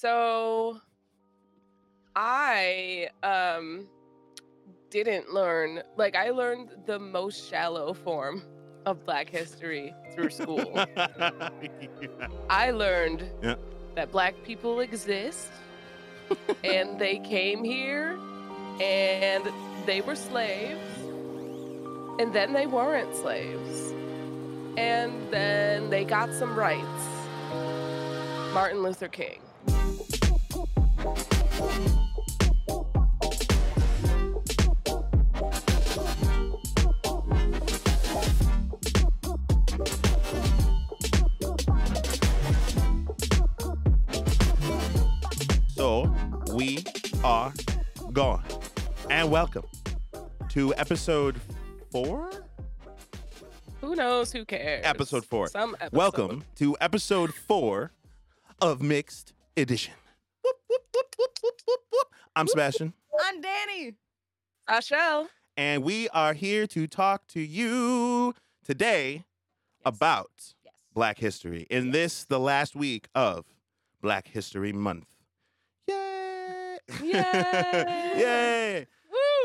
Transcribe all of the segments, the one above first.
So I didn't learn, like I learned the most shallow form of Black history through school. I learned that Black people exist and they came here and they were slaves and then they weren't slaves and then they got some rights. Martin Luther King. So we are gone. And welcome to episode 4. Who knows? Who cares? Episode 4. Welcome to episode 4 of Mixed Edition. Whoop, whoop, whoop, whoop, whoop, whoop, whoop. I'm Sebastian. I'm Danny. Sachel. And we are here to talk to you today about Black history. In this, the last week of Black History Month. Yay! Yay! Yay!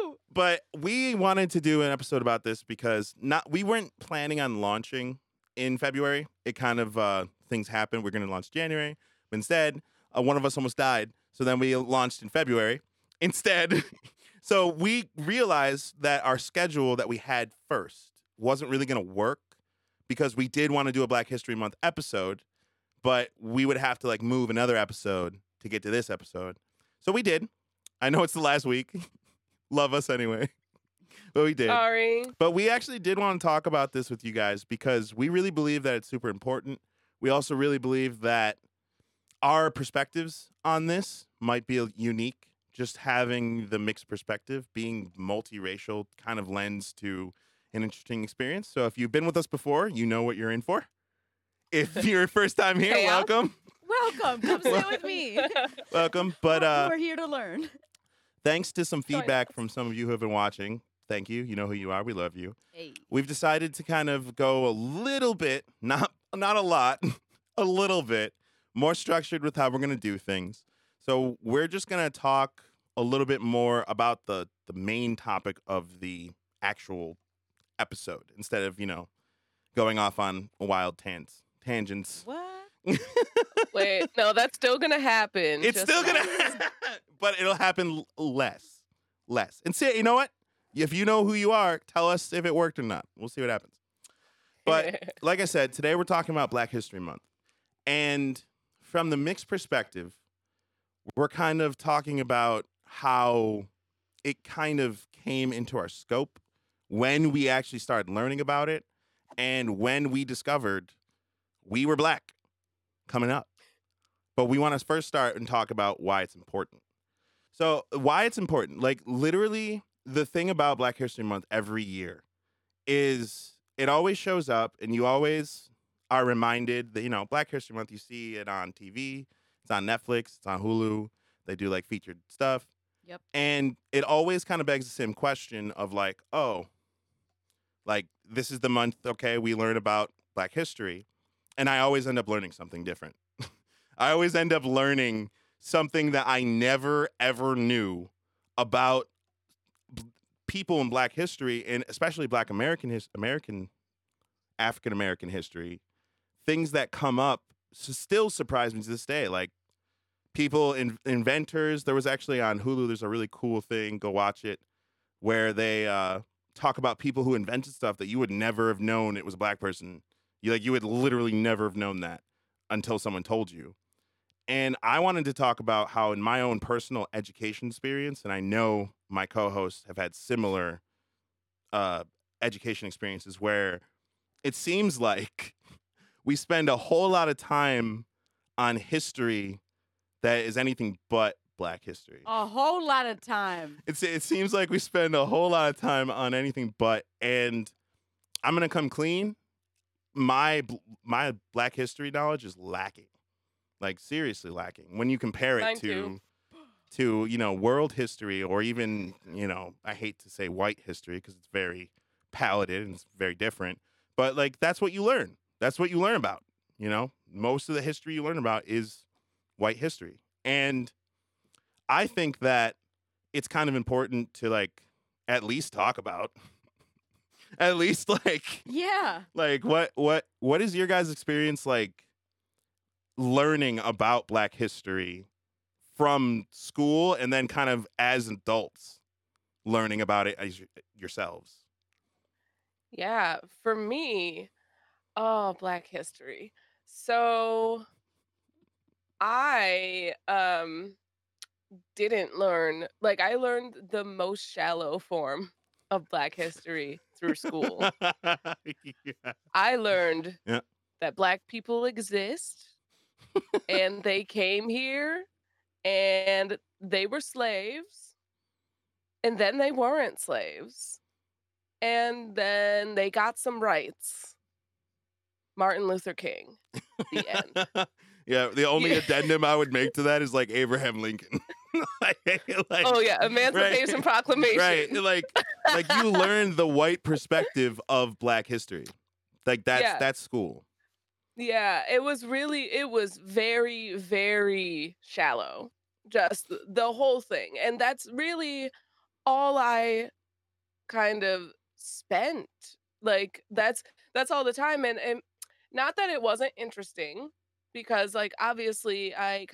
Woo! But we wanted to do an episode about this because we weren't planning on launching in February. It kind of things happened. We're going to launch January. But instead, one of us almost died. So then we launched in February instead. So we realized that our schedule that we had first wasn't really going to work because we did want to do a Black History Month episode, but we would have to like move another episode to get to this episode. So we did. I know it's the last week. Love us anyway. But we did. Sorry. But we actually did want to talk about this with you guys because we really believe that it's super important. We also really believe that our perspectives on this might be unique. Just having the mixed perspective, being multiracial, kind of lends to an interesting experience. So if you've been with us before, you know what you're in for. If you're first time here, welcome. Welcome. Come sit with me. Welcome. But we're here to learn. Thanks to some feedback from some of you who have been watching. Thank you. You know who you are. We love you. Hey. We've decided to kind of go a little bit, not a lot, a little bit more structured with how we're going to do things. So we're just going to talk a little bit more about the main topic of the actual episode instead of, you know, going off on wild tangents. What? Wait, no, that's still going to happen. It's still going to happen, but it'll happen less. And see, you know what? If you know who you are, tell us if it worked or not. We'll see what happens. But like I said, today we're talking about Black History Month. And from the mixed perspective, we're kind of talking about how it kind of came into our scope when we actually started learning about it and when we discovered we were Black coming up. But we want to first start and talk about why it's important. So why it's important, like literally the thing about Black History Month every year is it always shows up and you always are reminded that, you know, Black History Month, you see it on TV, it's on Netflix, it's on Hulu. They do like featured stuff. Yep. And it always kind of begs the same question of like, oh, like this is the month, okay, we learn about Black history. And I always end up learning something different. I always end up learning something that I never, ever knew about people in Black history, and especially Black African-American history. Things that come up still surprise me to this day. Like people, inventors, there was actually on Hulu, there's a really cool thing, go watch it, where they talk about people who invented stuff that you would never have known it was a Black person. You would literally never have known that until someone told you. And I wanted to talk about how in my own personal education experience, and I know my co-hosts have had similar education experiences where it seems like we spend a whole lot of time on history that is anything but Black history. A whole lot of time. It seems like we spend a whole lot of time on anything but, and I'm going to come clean. My Black history knowledge is lacking, like seriously lacking. When you compare it to, you know, world history or even, you know, I hate to say white history because it's very palatable and it's very different. But, like, that's what you learn. That's what you learn about, you know? Most of the history you learn about is white history. And I think that it's kind of important to, like, at least talk about. At least, like... Yeah. Like, what is your guys' experience, like, learning about Black history from school and then kind of as adults learning about it as yourselves? Yeah. For me, Black history. So... I didn't learn, like, I learned the most shallow form of Black history through school. Yeah. I learned that Black people exist and they came here and they were slaves and then they weren't slaves and then they got some rights. Martin Luther King, the end. Yeah, the only addendum I would make to that is, like, Abraham Lincoln. Emancipation Proclamation. Right, like you learn the white perspective of Black history. Like, that's school. Yeah, it was very, very shallow, just the whole thing. And that's really all I kind of spent. Like, that's all the time. And not that it wasn't interesting, because, like, obviously I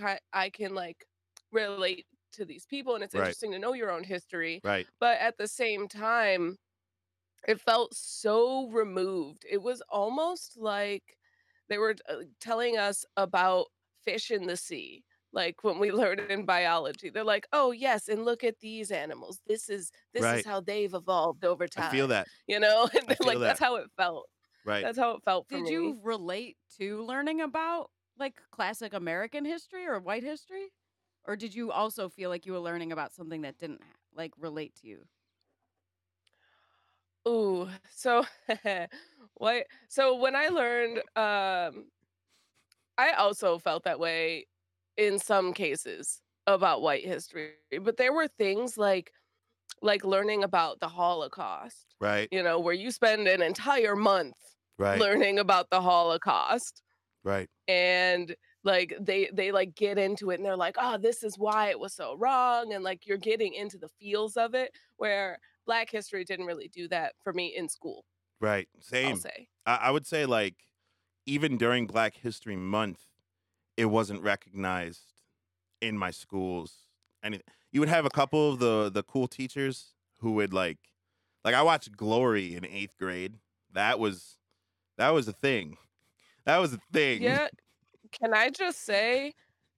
can, like, relate to these people, and it's interesting to know your own history. Right. But at the same time, it felt so removed. It was almost like they were telling us about fish in the sea, like when we learned in biology. They're like, oh, yes, and look at these animals. This is how they've evolved over time. I feel that. You know? And then, like, that's how it felt. Right. That's how it felt for me. Did you relate to learning about, like, classic American history or white history? Or did you also feel like you were learning about something that didn't, like, relate to you? Ooh, so what? So when I learned, I also felt that way in some cases about white history. But there were things like learning about the Holocaust. Right. You know, where you spend an entire month learning about the Holocaust. Right. And, like, they like get into it and they're like, oh, this is why it was so wrong. And, like, you're getting into the feels of it, where Black history didn't really do that for me in school. Right. Same. I'll say. I would say, like, even during Black History Month, it wasn't recognized in my schools. Anything. You would have a couple of the cool teachers who would, like I watched Glory in 8th grade. That was a thing. That was a thing. Yeah. Can I just say,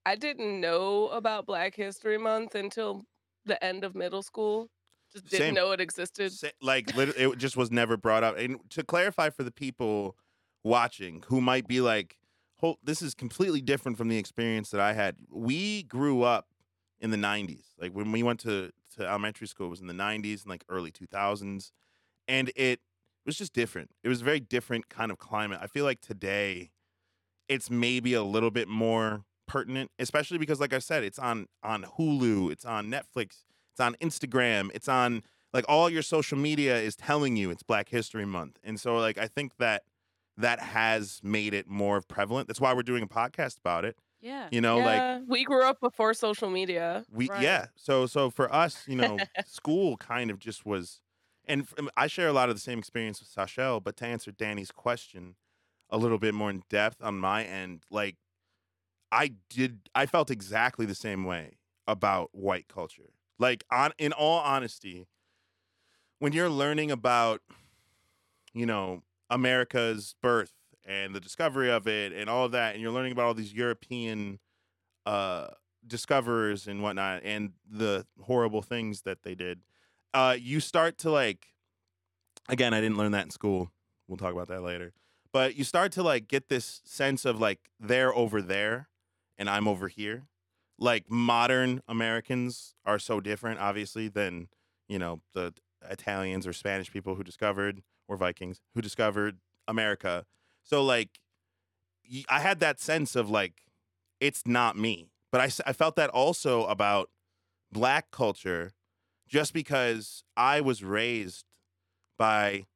I didn't know about Black History Month until the end of middle school. Just didn't know it existed. Like, literally, it just was never brought up. And to clarify for the people watching who might be like, oh, this is completely different from the experience that I had. We grew up in the 90s. Like, when we went to elementary school, it was in the 90s and, like, early 2000s. And it was just different. It was a very different kind of climate. I feel like today it's maybe a little bit more pertinent, especially because, like I said, it's on Hulu, it's on Netflix, it's on Instagram, it's on, like, all your social media is telling you it's Black History Month. And so, like, I think that has made it more prevalent. That's why we're doing a podcast about it. Yeah. You know, like, we grew up before social media. So for us, you know, school kind of just was, and I share a lot of the same experience with Sachel, but to answer Danny's question a little bit more in depth on my end, like, I felt exactly the same way about white culture. Like, in all honesty, when you're learning about, you know, America's birth and the discovery of it and all of that, and you're learning about all these European discoverers and whatnot and the horrible things that they did, you start to, like, again, I didn't learn that in school. We'll talk about that later. But you start to, like, get this sense of, like, they're over there and I'm over here. Like, modern Americans are so different, obviously, than, you know, the Italians or Spanish people who discovered, or Vikings, who discovered America. So, like, I had that sense of, like, it's not me. But I felt that also about Black culture, just because I was raised by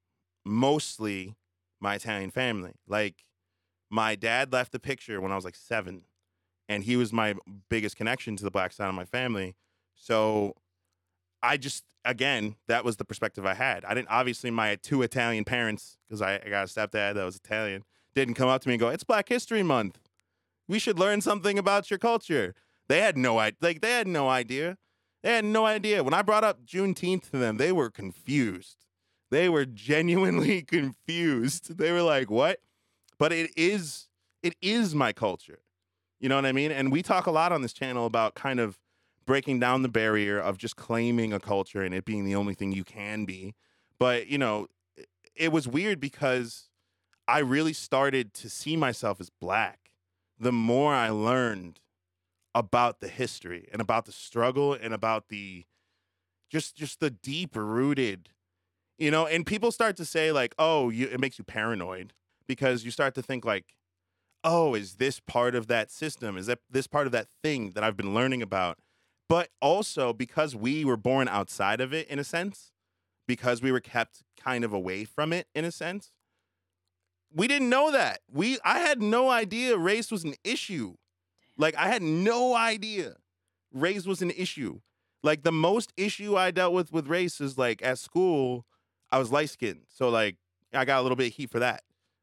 mostly my Italian family. Like, my dad left the picture when I was, like, 7. And he was my biggest connection to the black side of my family. So I just, again, that was the perspective I had. I didn't, obviously, my two Italian parents, because I got a stepdad that was Italian, didn't come up to me and go, it's Black History Month. We should learn something about your culture. They had no idea. Like, they had no idea. They had no idea. When I brought up Juneteenth to them, they were confused. They were genuinely confused. They were like, what? But it is my culture. You know what I mean? And we talk a lot on this channel about kind of breaking down the barrier of just claiming a culture and it being the only thing you can be. But, you know, it was weird because I really started to see myself as black the more I learned about the history and about the struggle and about the just the deep-rooted, you know, and people start to say like, oh, it makes you paranoid because you start to think like, oh, is this part of that system? Is that this part of that thing that I've been learning about? But also because we were born outside of it in a sense, because we were kept kind of away from it in a sense, we didn't know that. I had no idea race was an issue. Like, I had no idea race was an issue. Like, the most issue I dealt with race is, like, at school, I was light-skinned. So, like, I got a little bit of heat for that.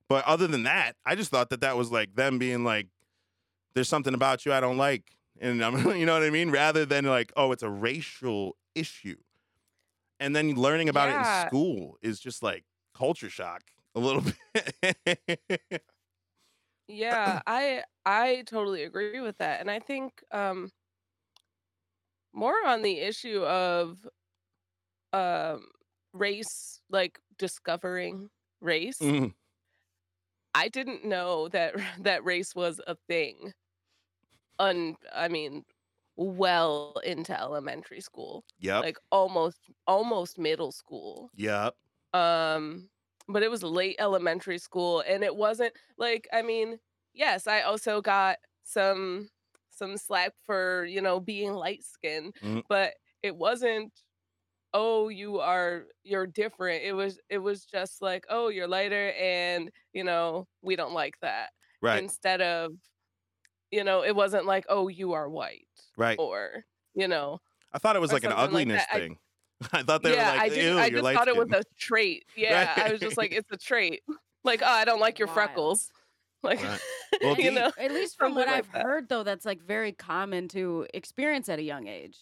But other than that, I just thought that was, like, them being, like, there's something about you I don't like. And I'm, you know what I mean? Rather than, like, oh, it's a racial issue. And then learning about it in school is just, like, culture shock a little bit. Yeah, I totally agree with that. And I think more on the issue of race, like discovering race. Mm-hmm. I didn't know that race was a thing. Well into elementary school. Yep. Like almost middle school. Yep. But it was late elementary school, and it wasn't like, I mean, yes, I also got some slack for, you know, being light-skinned, mm-hmm. but it wasn't, oh, you're different. It was just like, oh, you're lighter and, you know, we don't like that. Right. Instead of, you know, it wasn't like, oh, you are white. Right. Or, you know. I thought it was like an ugliness like thing. I thought they were like, ew, I just thought it was a trait. Yeah, right? I was just like, it's a trait. Like, oh, I don't like your freckles. Like, right. Well, you know, at least from what I've heard, though, that's like very common to experience at a young age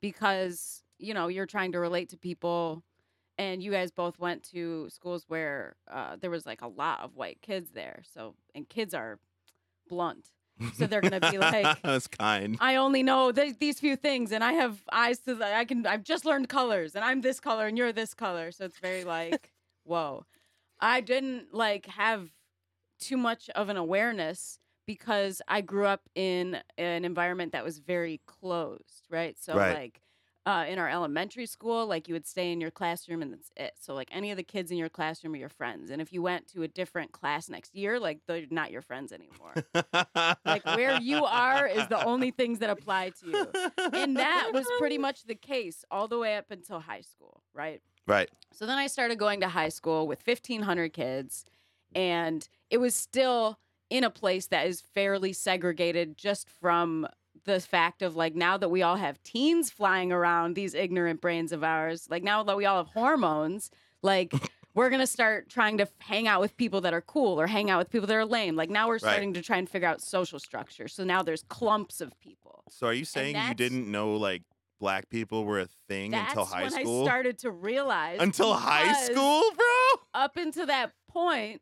because, you know, you're trying to relate to people, and you guys both went to schools where there was like a lot of white kids there. So, and kids are blunt. So they're going to be like, that's kind. I only know these few things, and I have eyes to the, I've just learned colors, and I'm this color and you're this color. So it's very like, whoa, I didn't like have too much of an awareness because I grew up in an environment that was very closed. Right. So like in our elementary school, like you would stay in your classroom and that's it. So like any of the kids in your classroom are your friends. And if you went to a different class next year, like they're not your friends anymore. Like where you are is the only things that apply to you. And that was pretty much the case all the way up until high school. Right. Right. So then I started going to high school with 1,500 kids. And it was still in a place that is fairly segregated just from the fact of, like, now that we all have teens flying around, these ignorant brains of ours, like, now that we all have hormones, like, we're going to start trying to hang out with people that are cool or hang out with people that are lame. Like, now we're starting to try and figure out social structure. So now there's clumps of people. So are you saying you didn't know, like, black people were a thing until high school? That's when I started to realize. Until high school, bro? Up until that point,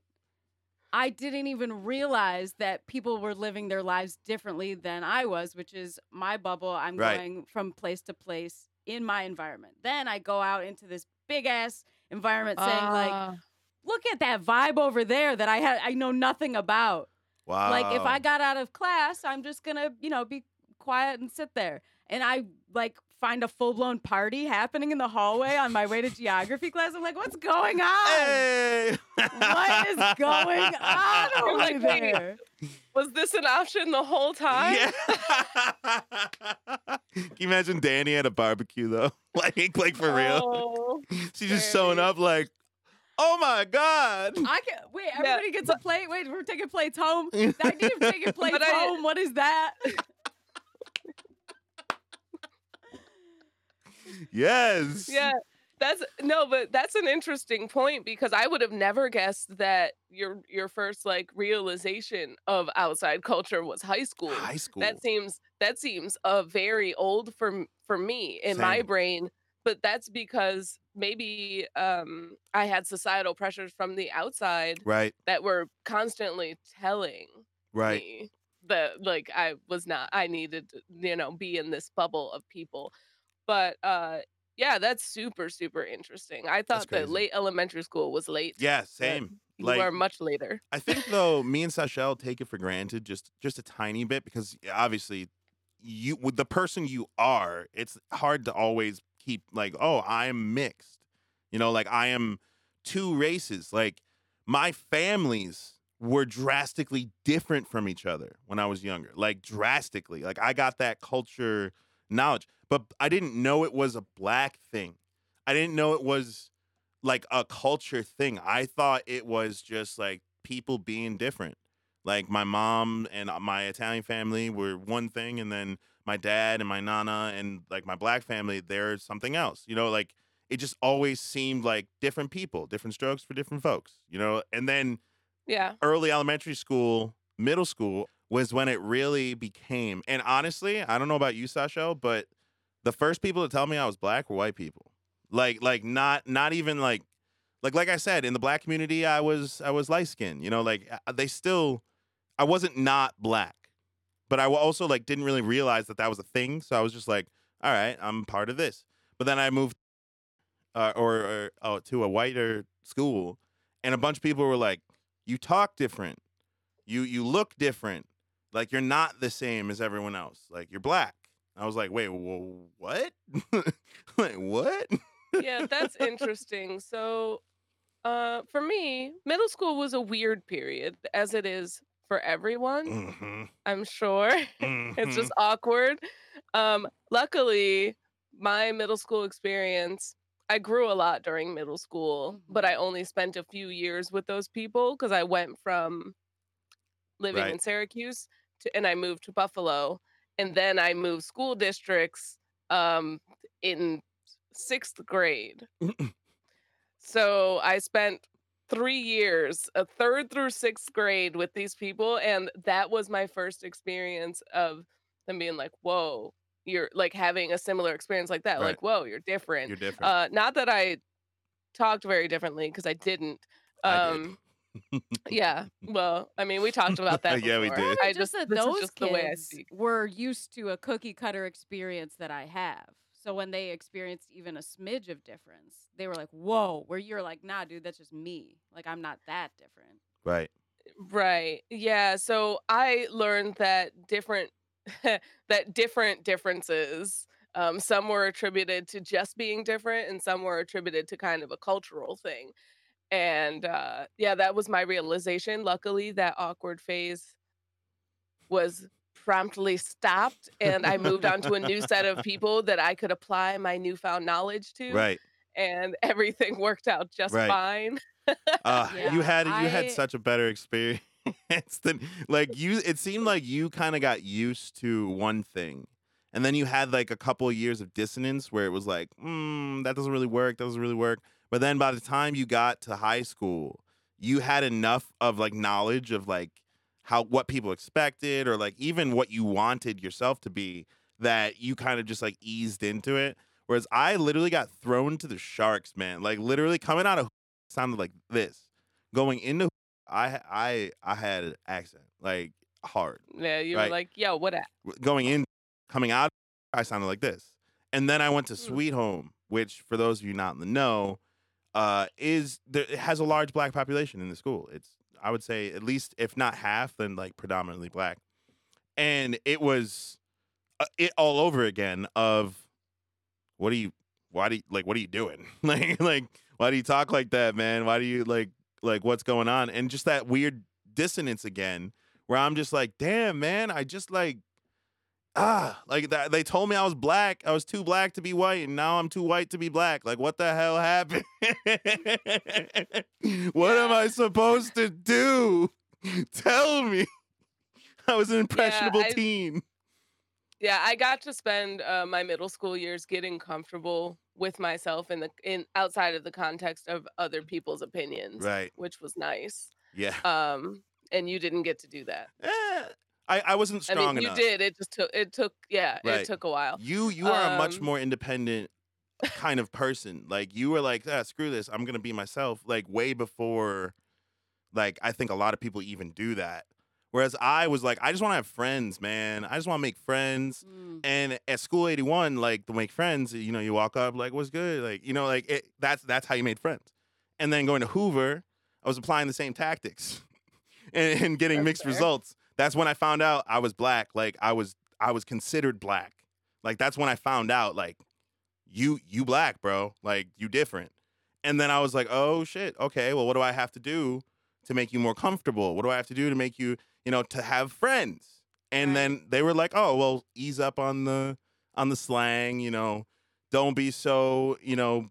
I didn't even realize that people were living their lives differently than I was, which is my bubble. I'm going from place to place in my environment. Then I go out into this big-ass environment saying, like, look at that vibe over there that I know nothing about. Wow. Like, if I got out of class, I'm just going to, you know, be quiet and sit there. And I, like, find a full-blown party happening in the hallway on my way to geography class. I'm like, what's going on? Hey. What is going on over there? Was this an option the whole time? Yeah. Can you imagine Danny at a barbecue, though? Like for real? She's just showing up like, Oh my God! I can wait. Everybody gets a plate. Wait, we're taking plates home. The idea of taking plates home. What is that? Yes. Yeah. That's an interesting point, because I would have never guessed that your first like realization of outside culture was high school. High school. That seems very old for me in my brain, but that's because maybe I had societal pressures from the outside that were constantly telling me that like I needed to, be in this bubble of people. But yeah, that's super, super interesting. I thought that late elementary school was late. Yeah, same. Like, you are much later. I think, though, me and Sachel take it for granted just a tiny bit, because obviously with the person you are, it's hard to always keep like, oh, I'm mixed. Like I am two races. Like my families were drastically different from each other when I was younger. Like drastically. Like I got that culture knowledge. But I didn't know it was a black thing. I didn't know it was like a culture thing. I thought it was just like people being different. Like my mom and my Italian family were one thing, and then my dad and my nana and like my black family, they're something else. Like it just always seemed like different people, different strokes for different folks, And then early elementary school, middle school was when it really became. And honestly, I don't know about you, Sachel, but the first people to tell me I was black were white people. Like not even like I said, in the black community, I was light skinned. I wasn't not black, but I also like didn't really realize that was a thing. So I was just like, all right, I'm part of this. But then I moved to a whiter school, and a bunch of people were like, you talk different, you look different, like you're not the same as everyone else. Like you're black. I was like, wait, what? Like, what? Yeah, that's interesting. So for me, middle school was a weird period, as it is for everyone, I'm sure. It's just awkward. Luckily, my middle school experience, I grew a lot during middle school, but I only spent a few years with those people because I went from living in Syracuse and I moved to Buffalo. And then I moved school districts in 6th grade. So I spent 3 years, 3rd through 6th grade with these people. And that was my first experience of them being like, whoa, you're like having a similar experience like that. Right. Like, whoa, you're different. You're different. Not that I talked very differently, because I didn't. Yeah, well, I mean, we talked about that before. Yeah, we did. I just that those just kids the way I speak. Were used to a cookie cutter experience that I have. So when they experienced even a smidge of difference, they were like, whoa, where you're like, nah, dude, that's just me. Like, I'm not that different. Right. Yeah, so I learned that different differences, some were attributed to just being different and some were attributed to kind of a cultural thing. And yeah, that was my realization. Luckily, that awkward phase was promptly stopped, and I moved on to a new set of people that I could apply my newfound knowledge to. Right. And everything worked out just fine. Yeah. You had such a better experience than like you. It seemed like you kind of got used to one thing, and then you had like a couple of years of dissonance where it was like, that doesn't really work. But then by the time you got to high school, you had enough of like knowledge of like what people expected, or like even what you wanted yourself to be, that you kind of just like eased into it. Whereas I literally got thrown to the sharks, man. Like literally coming out of sounded like this. Going into I had an accent, like hard. Yeah, you were like, yo, what at? Going in, coming out, I sounded like this. And then I went to Sweet Home, which for those of you not in the know, it has a large black population in the school. It's, I would say, at least if not half, then like predominantly black. And it was it all over again of what are you doing? like why do you talk like that, man? Why do you like what's going on? And just that weird dissonance again, where I'm just like, damn, man, I just like like that. They told me I was black. I was too black to be white, and now I'm too white to be black. Like, what the hell happened? What am I supposed to do? Tell me. I was an impressionable teen. Yeah, I got to spend my middle school years getting comfortable with myself in outside of the context of other people's opinions, right? Which was nice. Yeah. And you didn't get to do that. I wasn't strong enough. I mean, you did. It just took. It took a while. You are a much more independent kind of person. Like, you were like, screw this, I'm gonna be myself. Like, way before, like, I think a lot of people even do that. Whereas I was like, I just want to have friends, man. I just want to make friends. Mm. And at School 81, like, to make friends, you know, you walk up, like, what's good? Like, you know, like, that's how you made friends. And then going to Hoover, I was applying the same tactics and getting mixed results. That's when I found out I was black. Like, I was considered black. Like, that's when I found out, like, you black, bro. Like, you different. And then I was like, oh, shit. Okay, well, what do I have to do to make you more comfortable? What do I have to do to make you... you know, to have friends. And then they were like, oh, well, ease up on the slang, you know, don't be so, you know,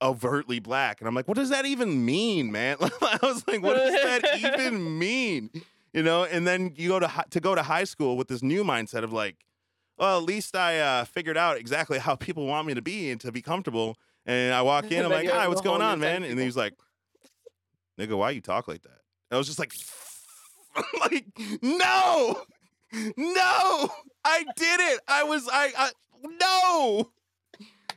overtly black. And I'm like, what does that even mean, man? I was like, what does that even mean? You know, and then you go to high school with this new mindset of like, well, at least I figured out exactly how people want me to be and to be comfortable. And I walk in, I'm like, hi, what's going on, man? And he's like, nigga, why you talk like that? And I was just like, like, no, I did it. No.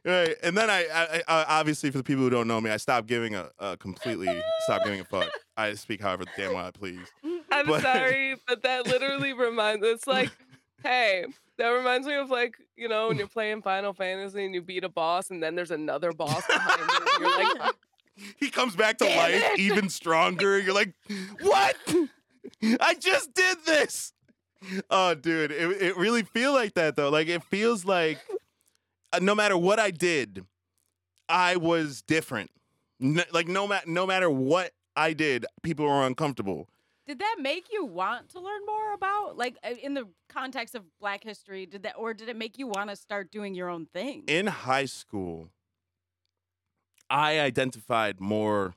Right. And then I obviously, for the people who don't know me, I stopped giving a fuck. I speak however the damn way I please. Sorry, but that literally it's like, hey, that reminds me of, like, you know, when you're playing Final Fantasy and you beat a boss and then there's another boss behind you and you're like, he comes back to life even stronger. You're like, what? I just did this. Oh, dude, it really feel like that, though. Like, it feels like no matter what I did, I was different. No matter what I did, people were uncomfortable. Did that make you want to learn more about, like, in the context of Black history, did it make you want to start doing your own thing? In high school, I identified more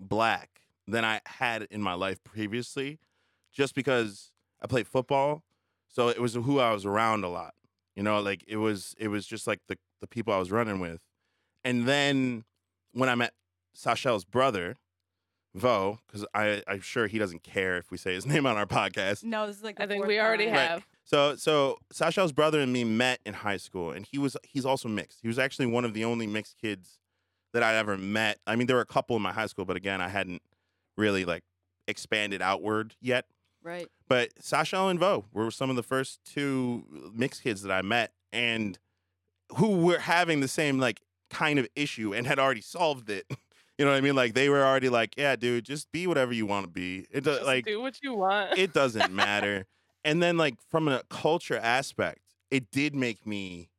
Black than I had in my life previously, just because I played football, so it was who I was around a lot. You know, like, it was just like the people I was running with. And then when I met Sachel's brother, Vo, because I'm sure he doesn't care if we say his name on our podcast. No, this is like the I think we already time. Have. Right. So Sachel's brother and me met in high school, and he's also mixed. He was actually one of the only mixed kids that I'd ever met. I mean, there were a couple in my high school, but again, I hadn't really, like, expanded outward yet. Right. But Sachel and Vo were some of the first two mixed kids that I met, and who were having the same, like, kind of issue and had already solved it. You know what I mean? Like, they were already like, yeah, dude, just be whatever you want to be. Just like, do what you want. It doesn't matter. And then, like, from a culture aspect, it did make me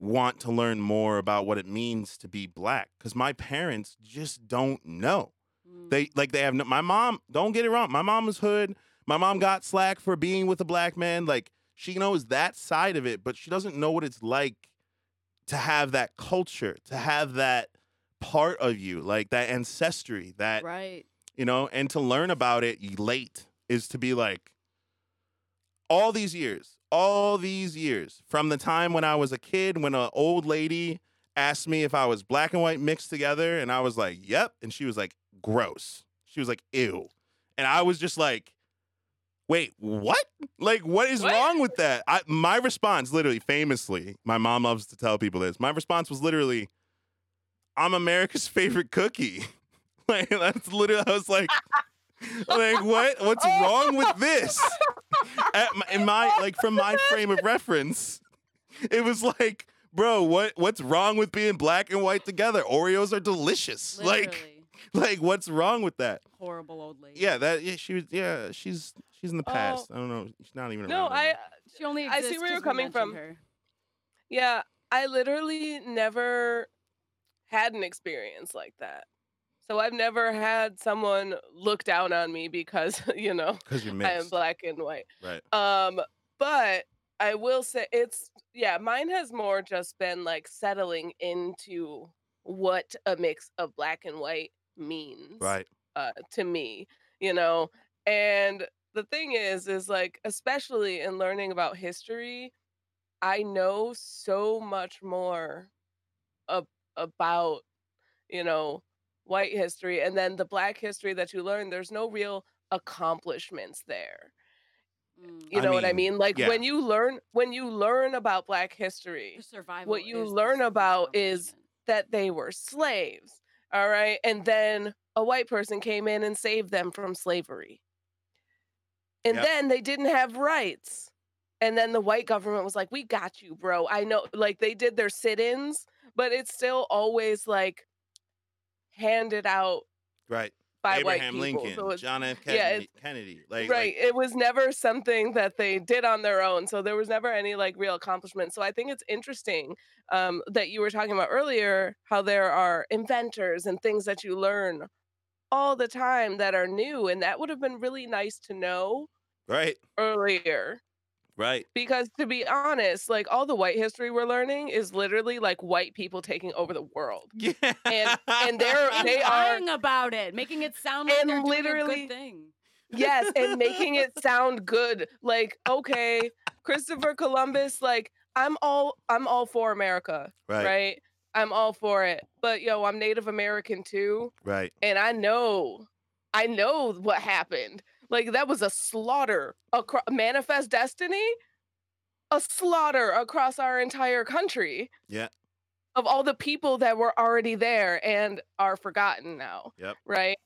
want to learn more about what it means to be Black, because my parents just don't know. My mom, don't get it wrong, my mom is hood. My mom got slack for being with a Black man. Like, she knows that side of it, but she doesn't know what it's like to have that culture, to have that part of you, like that ancestry, that, right, you know, and to learn about it late is to be like, all these years from the time when I was a kid, when an old lady asked me if I was Black and white mixed together, and I was like, yep. And she was like, gross. She was like, ew. And I was just like, wait, what? Like, what is wrong with that? My response, literally, famously, my mom loves to tell people this. My response was literally, I'm America's favorite cookie. Like, that's literally, I was like, like, what? What's wrong with this? From my frame of reference, it was like, bro, what's wrong with being Black and white together? Oreos are delicious. Literally. Like, what's wrong with that? Horrible old lady. Yeah, she's in the past. I don't know. She's not even around. No, she only exists. I see where you're coming from. Her. Yeah, I literally never had an experience like that. So I've never had someone look down on me because, you know, I am Black and white. Right. But I will say it's, yeah, mine has more just been like settling into what a mix of black and white means, right? To me, you know? And the thing is like, especially in learning about history, I know so much more about, you know, white history, and then the black history that you learn, there's no real accomplishments there. You know what I mean? Like yeah. when you learn about black history, what you learn about is that they were slaves. All right. And then a white person came in and saved them from slavery. And then they didn't have rights. And then the white government was like, we got you, bro. I know, like they did their sit-ins, but it's still always like handed out. Right. By Abraham Lincoln, so John F. Kennedy. Like, right. Like, it was never something that they did on their own. So there was never any like real accomplishment. So I think it's interesting that you were talking about earlier, how there are inventors and things that you learn all the time that are new. And that would have been really nice to know right earlier. Right. Because to be honest, like all the white history we're learning is literally like white people taking over the world. Yeah. And they are lying about it, making it sound like they're doing a good thing. Yes, and making it sound good. Like, okay, Christopher Columbus, like I'm all for America. Right? I'm all for it. But yo, I'm Native American too. Right. And I know what happened. Like, that was a slaughter, Manifest Destiny, a slaughter across our entire country. Yeah. Of all the people that were already there and are forgotten now. Yep. Right?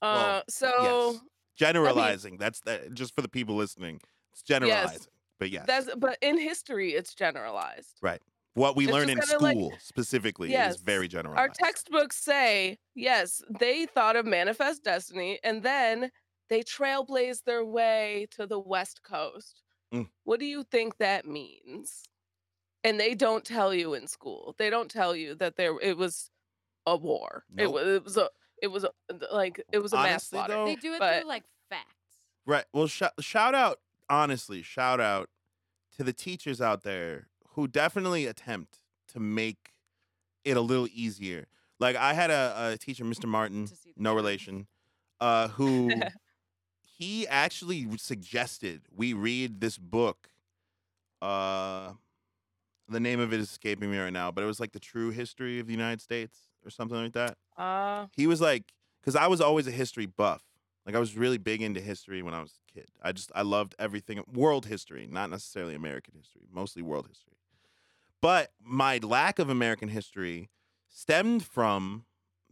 Well, so... Yes. Generalizing. I mean, that's that. Just for the people listening. It's generalizing. Yes, but yes. But in history, it's generalized. Right. What we learn in school, like, specifically, is very generalized. Our textbooks say, yes, they thought of Manifest Destiny, and then they trailblazed their way to the West Coast. Mm. What do you think that means? And they don't tell you in school. They don't tell you that it was a war. Nope. It was a mass slaughter. Though, they do it through like facts. Right. Well, shout out to the teachers out there who definitely attempt to make it a little easier. Like, I had a teacher, Mr. Martin, no relation, who he actually suggested we read this book. The name of it is escaping me right now, but it was like The True History of the United States or something like that. He was like, because I was always a history buff. Like, I was really big into history when I was a kid. I loved everything. World history, not necessarily American history, mostly world history. But my lack of American history stemmed from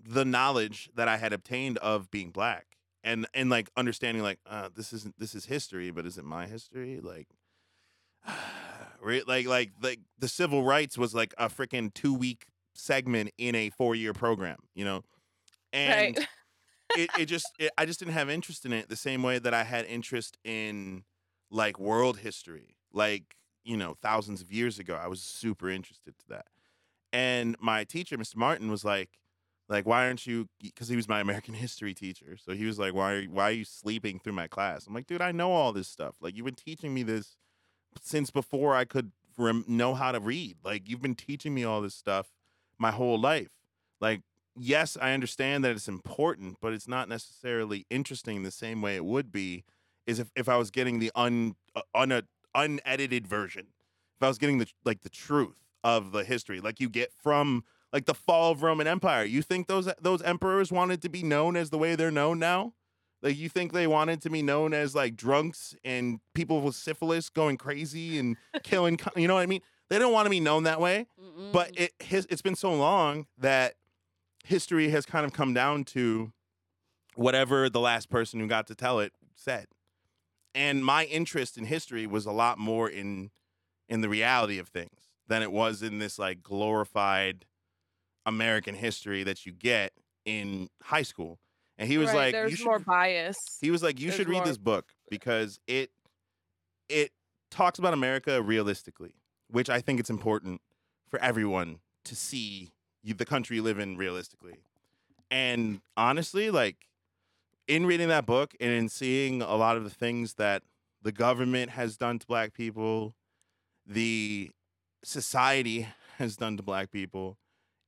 the knowledge that I had obtained of being black. And like, understanding, like, this is history, but is it my history? Like, like the civil rights was like a freaking 2-week segment in a 4-year program, you know? And... Right. I just didn't have interest in it the same way that I had interest in like world history, like, you know, thousands of years ago. I was super interested to that. And my teacher, Mr. Martin, was like, why aren't you, because he was my American history teacher. So he was like, why are you sleeping through my class? I'm like, dude, I know all this stuff. Like, you've been teaching me this since before I could know how to read. Like, you've been teaching me all this stuff my whole life. Like, yes, I understand that it's important, but it's not necessarily interesting the same way it would be is if I was getting the unedited version. If I was getting the truth of the history, like you get from like the fall of Roman Empire. You think those emperors wanted to be known as the way they're known now? Like, you think they wanted to be known as like drunks and people with syphilis going crazy and killing, you know what I mean? They don't want to be known that way. Mm-mm. But it's been so long that history has kind of come down to whatever the last person who got to tell it said. And my interest in history was a lot more in the reality of things than it was in this like glorified American history that you get in high school. And he was like, there's more bias. He was like, you should read this book because it talks about America realistically, which I think it's important for everyone to see the country you live in realistically. And honestly, like, in reading that book and in seeing a lot of the things that the government has done to black people, the society has done to black people,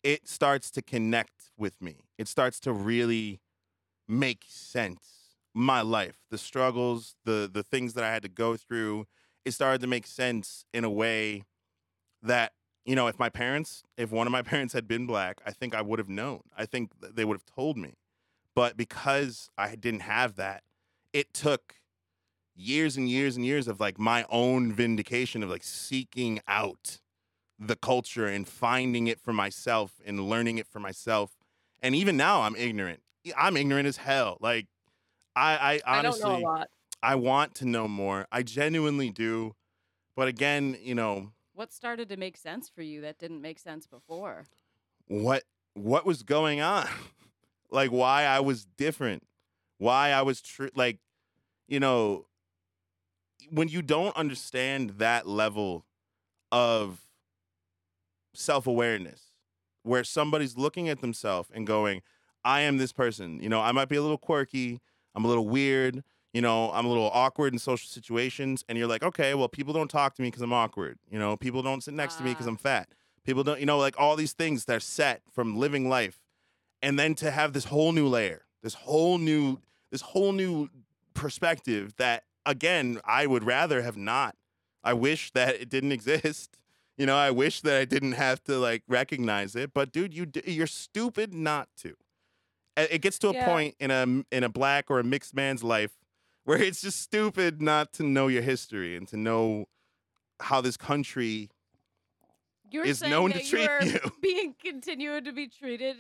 it starts to connect with me. It starts to really make sense. My life, the struggles, the things that I had to go through, it started to make sense in a way that, you know, if one of my parents had been black, I think I would have known. I think they would have told me. But because I didn't have that, it took years and years and years of like my own vindication of like seeking out the culture and finding it for myself and learning it for myself. And even now I'm ignorant. I'm ignorant as hell. Like I honestly, don't know a lot. I want to know more. I genuinely do. But again, you know, what started to make sense for you that didn't make sense before? What was going on? Like why I was different, why I was like, you know, when you don't understand that level of self-awareness where somebody's looking at themselves and going, I am this person. You know, I might be a little quirky. I'm a little weird. You know, I'm a little awkward in social situations. And you're like, okay, well, people don't talk to me because I'm awkward. You know, people don't sit next to me because I'm fat. People don't, you know, like all these things that are set from living life. And then to have this whole new layer, this whole new perspective that, again, I would rather have not. I wish that it didn't exist. You know, I wish that I didn't have to like recognize it. But dude, you're stupid not to. It gets to a point in a black or a mixed man's life where it's just stupid not to know your history and to know how this country is known to treat you. Being continued to be treated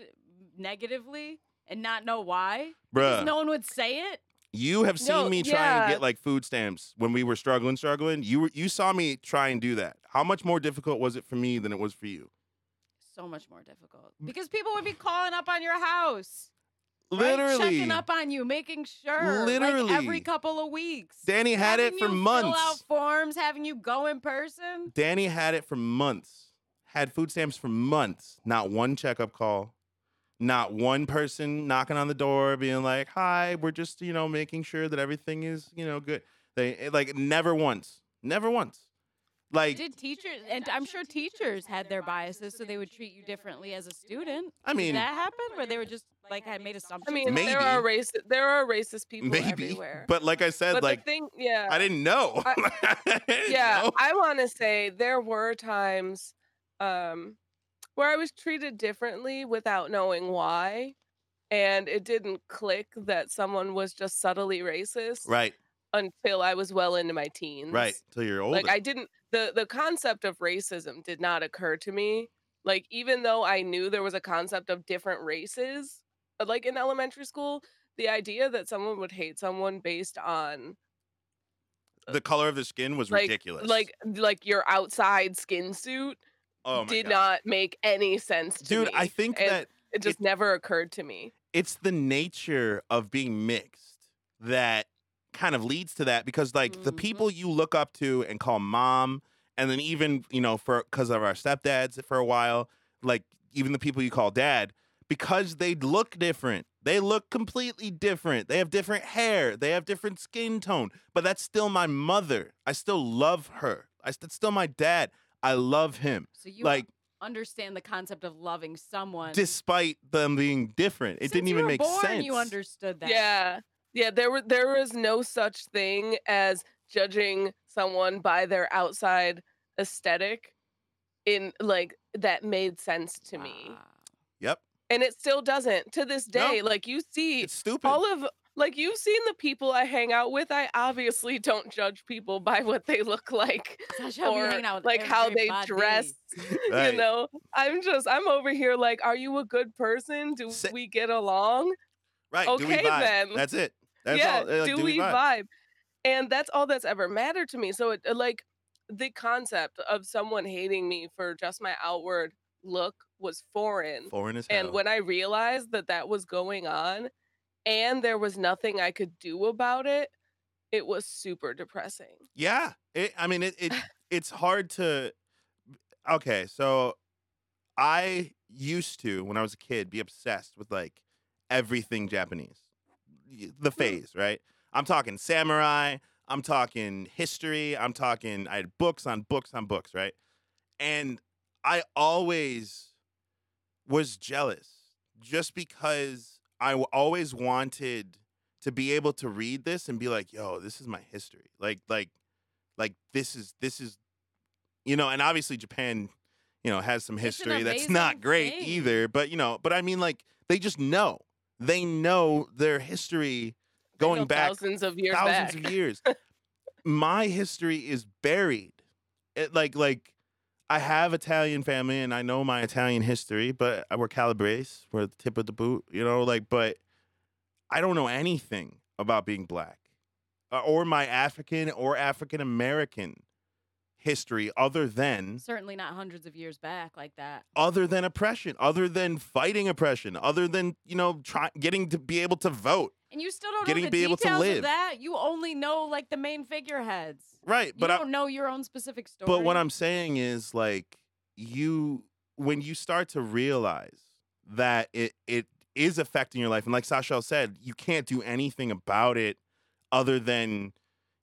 negatively and not know why. Because no one would say it. You have seen me try and get like food stamps when we were struggling. You saw me try and do that. How much more difficult was it for me than it was for you? So much more difficult because people would be calling up on your house. Literally. Right? Checking up on you, making sure. Literally. Like every couple of weeks. Danny had it for months. Having you fill out forms, having you go in person. Danny had it for months. Had food stamps for months. Not one checkup call. Not one person knocking on the door being like, hi, we're just, you know, making sure that everything is, you know, good. They like never once. Never once. Like did teachers, and I'm sure teachers had their biases, so they would treat you differently as a student. I mean, did that happen where they were just like had made assumptions? I mean, maybe. There are racist people everywhere. But like I said, but like the thing, I didn't know. I didn't know. I want to say there were times where I was treated differently without knowing why, and it didn't click that someone was just subtly racist. Right. Until I was well into my teens. Right. Till you're older. Like I didn't, the concept of racism did not occur to me. Like even though I knew there was a concept of different races, like in elementary school, the idea that someone would hate someone based on the color of the skin was like, ridiculous. Like your outside skin suit did not make any sense to me. Dude, I think and that it just never occurred to me. It's the nature of being mixed that kind of leads to that because like the people you look up to and call mom, and then even, you know, because of our stepdads for a while, like even the people you call dad, because they look different. They look completely different. They have different hair. They have different skin tone, but that's still my mother. I still love her. That's still my dad. I love him. So you like understand the concept of loving someone despite them being different. It didn't even make sense. You understood that. Yeah. Yeah, there is no such thing as judging someone by their outside aesthetic in like that made sense to me. Yep. And it still doesn't to this day. No, like you see it's stupid. You've seen the people I hang out with. I obviously don't judge people by what they look like or like how they dress. Right. You know, I'm over here like, are you a good person? Do we get along? Right. Okay, do we vibe? Then. That's it. That's all. Like, do we vibe? And that's all that's ever mattered to me. So, like, the concept of someone hating me for just my outward look was foreign. Foreign as hell. And when I realized that was going on and there was nothing I could do about it, it was super depressing. Yeah. It's hard to... Okay, so I used to, when I was a kid, be obsessed with, like, everything Japanese, the phase, right? I'm talking samurai. I'm talking history. I'm talking, I had books on books on books, right? And I always was jealous just because I always wanted to be able to read this and be like, yo, this is my history. Like this is, you know, and obviously Japan, you know, has some history that's not great either. But, you know, but I mean, like, they just know. They know their history going back thousands of years. My history is buried. Like I have Italian family and I know my Italian history, but we're Calabrese, we're the tip of the boot, you know, like, but I don't know anything about being black or my African or African American history other than certainly not hundreds of years back like that, other than oppression, other than fighting oppression, other than, you know, getting to be able to vote. And you still don't know the details of that. You only know, like, the main figureheads. Right. But you don't know your own specific story. But what I'm saying is, like, when you start to realize that it is affecting your life, and like Sachel said, you can't do anything about it other than,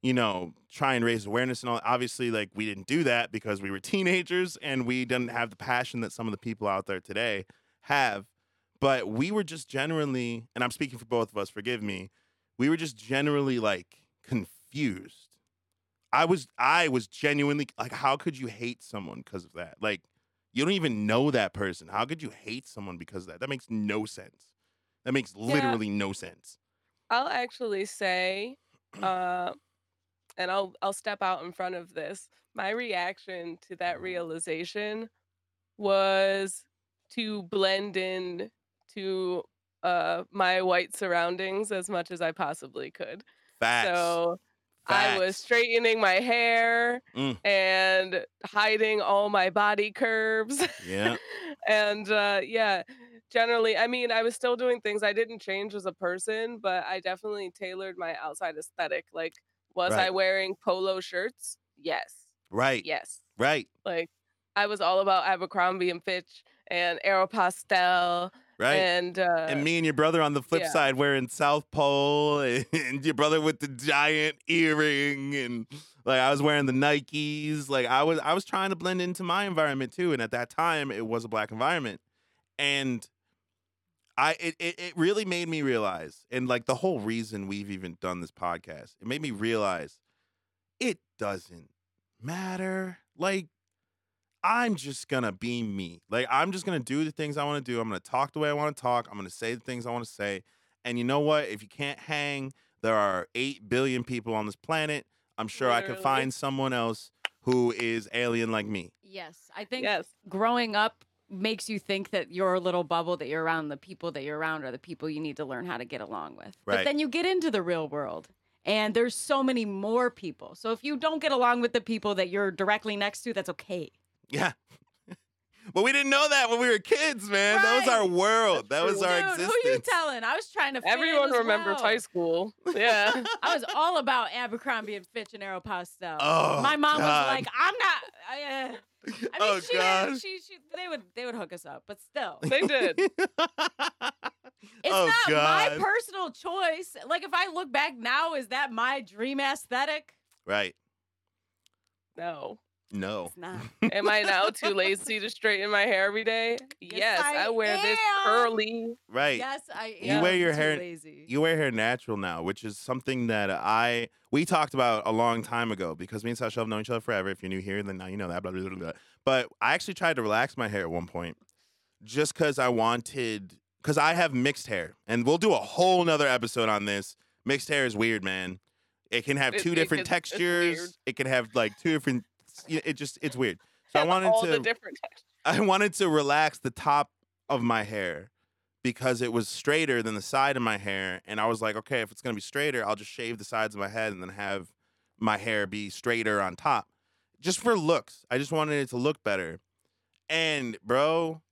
you know, try and raise awareness and all. Obviously, like, we didn't do that because we were teenagers and we didn't have the passion that some of the people out there today have. But we were just generally, and I'm speaking for both of us, forgive me, we were just generally, like, confused. I was genuinely, like, how could you hate someone because of that? Like, you don't even know that person. How could you hate someone because of that? That makes no sense. That makes literally no sense. I'll actually say, and I'll step out in front of this. My reaction to that realization was to blend in to my white surroundings as much as I possibly could. Facts. So I was straightening my hair and hiding all my body curves. Yeah. And generally, I mean, I was still doing things. I didn't change as a person, but I definitely tailored my outside aesthetic. Like, was I wearing polo shirts? Yes. Right. Yes. Right. Like, I was all about Abercrombie and Fitch and Aeropostale. Right. And me and your brother on the flip side wearing South Pole, and your brother with the giant earring, and like I was wearing the Nikes. Like I was trying to blend into my environment too. And at that time it was a black environment. And it really made me realize, and like the whole reason we've even done this podcast, it made me realize it doesn't matter. Like, I'm just going to be me. Like, I'm just going to do the things I want to do. I'm going to talk the way I want to talk. I'm going to say the things I want to say. And you know what? If you can't hang, there are 8 billion people on this planet. I'm sure I could find someone else who is alien like me. Yes. I think growing up makes you think that your little bubble that you're around, the people that you're around, are the people you need to learn how to get along with. Right. But then you get into the real world. And there's so many more people. So if you don't get along with the people that you're directly next to, that's okay. Yeah. But we didn't know that when we were kids, man. Right. That was our world. That was our existence. Who are you telling? I was trying to fit Everyone remembers high school. Yeah. I was all about Abercrombie and Fitch and Aeropostale. Oh, my mom was like, I'm not. They would hook us up, but still. They did. It's not my personal choice. Like, if I look back now, is that my dream aesthetic? Right. No. No. It's not. Am I now too lazy to straighten my hair every day? Yes, I wear this curly. Right. Yes, I am. You wear your hair. Lazy. You wear hair natural now, which is something that we talked about a long time ago, because me and Sachel have known each other forever. If you're new here, then now you know that. Blah, blah, blah, blah. But I actually tried to relax my hair at one point, just because I wanted. Because I have mixed hair, and we'll do a whole nother episode on this. Mixed hair is weird, man. It can have two different textures. It can have like two different. It's weird. So I wanted to relax the top of my hair because it was straighter than the side of my hair, and I was like, okay, if it's gonna be straighter, I'll just shave the sides of my head and then have my hair be straighter on top, just for looks. I just wanted it to look better. And bro,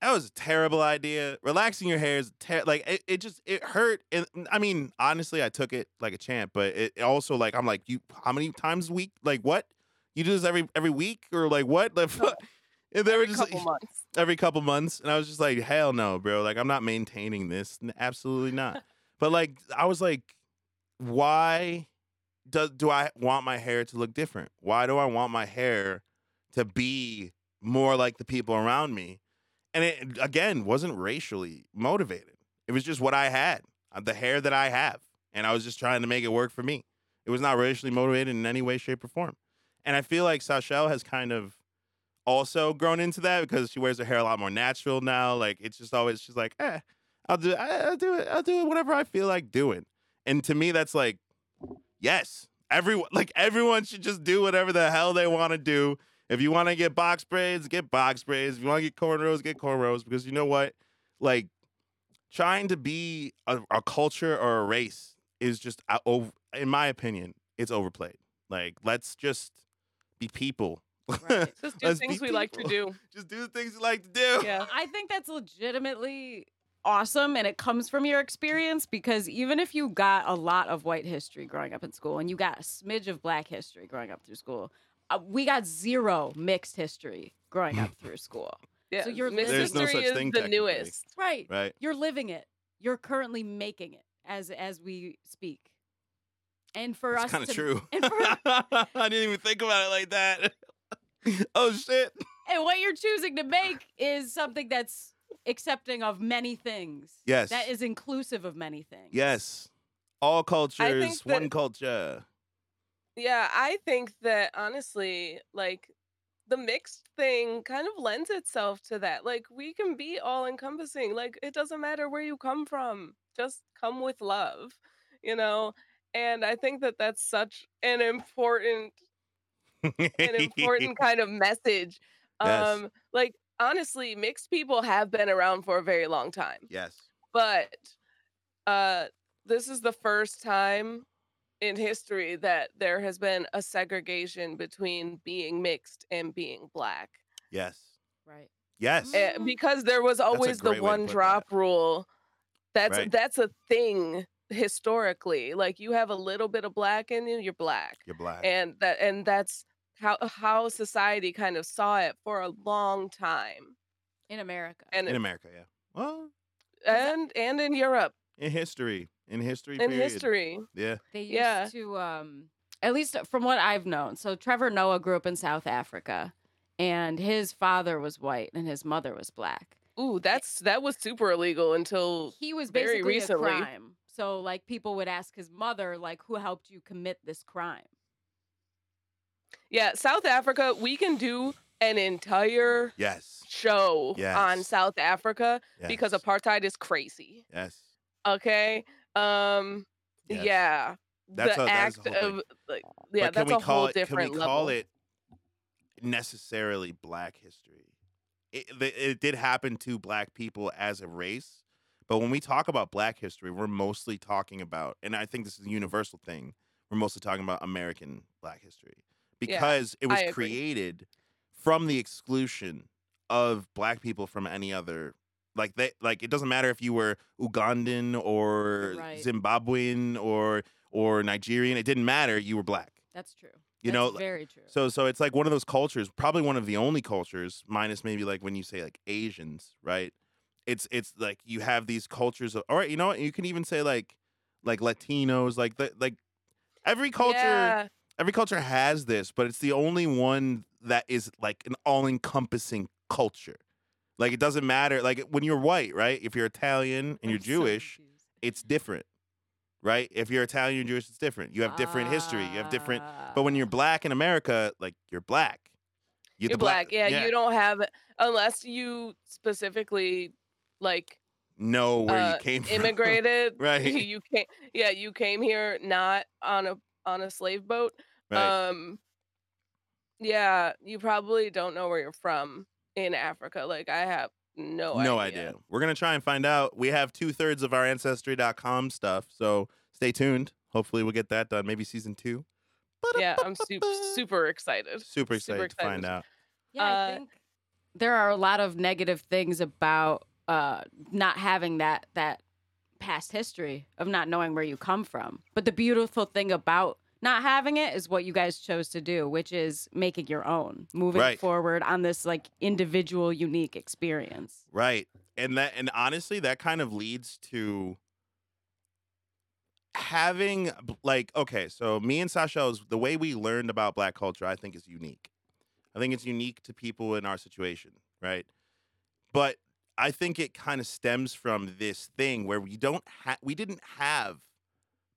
that was a terrible idea. Relaxing your hair is it hurt. And I mean, honestly, I took it like a champ, but it also, like, I'm like, you, how many times a week? Like, what? You do this every week, or like what? Like, and they were just couple months. Every couple months, and I was just like, hell no, bro. Like, I'm not maintaining this, absolutely not. But like, I was like, why do I want my hair to look different? Why do I want my hair to be more like the people around me? And it, again, wasn't racially motivated. It was just what I had, the hair that I have. And I was just trying to make it work for me. It was not racially motivated in any way, shape, or form. And I feel like Sachel has kind of also grown into that because she wears her hair a lot more natural now. Like, it's just always, she's like, eh, I'll do it, whatever I feel like doing. And to me, that's like, yes, everyone should just do whatever the hell they want to do. If you want to get box braids, get box braids. If you want to get cornrows, because you know what? Like, trying to be a culture or a race is just, in my opinion, it's overplayed. Like, let's just be people. Right. Just do things we like to do. Just do the things you like to do. Yeah. I think that's legitimately awesome, and it comes from your experience, because even if you got a lot of white history growing up in school and you got a smidge of black history growing up through school, we got zero mixed history growing up through school. Yeah. So your mixed history is the newest. Right. Right. You're living it. You're currently making it as we speak. And for us, it's kind of true. I didn't even think about it like that. Oh, shit. And what you're choosing to make is something that's accepting of many things. Yes. That is inclusive of many things. Yes. All cultures, one culture. Yeah, I think that, honestly, like, the mixed thing kind of lends itself to that. Like, we can be all-encompassing. Like, it doesn't matter where you come from. Just come with love, you know? And I think that that's such an important kind of message. Yes. Like, honestly, mixed people have been around for a very long time. Yes. But this is the first time in history that there has been a segregation between being mixed and being black. Yes. Right. Yes. And because there was always the one drop rule. That's a thing. Historically, like, you have a little bit of black in you, you're black, and that's how society kind of saw it for a long time in America. Yeah, well, and in Europe, in history. Yeah, they used to at least from what I've known. So Trevor Noah grew up in South Africa, and his father was white and his mother was black. Ooh, that was super illegal until he was basically very recently. A crime. So, like, people would ask his mother, like, who helped you commit this crime? Yeah, South Africa, we can do an entire show on South Africa because apartheid is crazy. Yes. Okay? Yeah. That's a whole different level. Can we call it necessarily black history? It did happen to black people as a race. But when we talk about black history, we're mostly talking about, and I think this is a universal thing, we're mostly talking about American black history. Because it was created from the exclusion of black people from any other, like it doesn't matter if you were Ugandan or Zimbabwean or Nigerian, it didn't matter, you were black. That's true. That's very true. So it's like one of those cultures, probably one of the only cultures, minus maybe like when you say like Asians, right? It's like you have these cultures of, all right, you know what? You can even say like Latinos, like every culture has this, but it's the only one that is like an all-encompassing culture. Like, it doesn't matter. Like, when you're white, right? If you're Italian and you're Jewish, it's different, right? If you're Italian and Jewish, it's different. You have different history. You have different. But when you're black in America, like, you're black. You're black. Yeah, you don't have, unless you specifically, like, know where you came from. Immigrated. Right. You came here not on a slave boat. Right. Yeah, you probably don't know where you're from in Africa. Like, I have no idea. We're going to try and find out. We have 2/3 of our Ancestry.com stuff, so stay tuned. Hopefully we'll get that done. Maybe season 2. Yeah, I'm super excited. Super excited to find out. Yeah, I think there are a lot of negative things about not having that past history of not knowing where you come from. But the beautiful thing about not having it is what you guys chose to do, which is making your own, moving forward on this like individual, unique experience. Right, and honestly, that kind of leads to having like, okay, so me and Sachel, the way we learned about Black culture, I think is unique. I think it's unique to people in our situation, right? But I think it kind of stems from this thing where we didn't have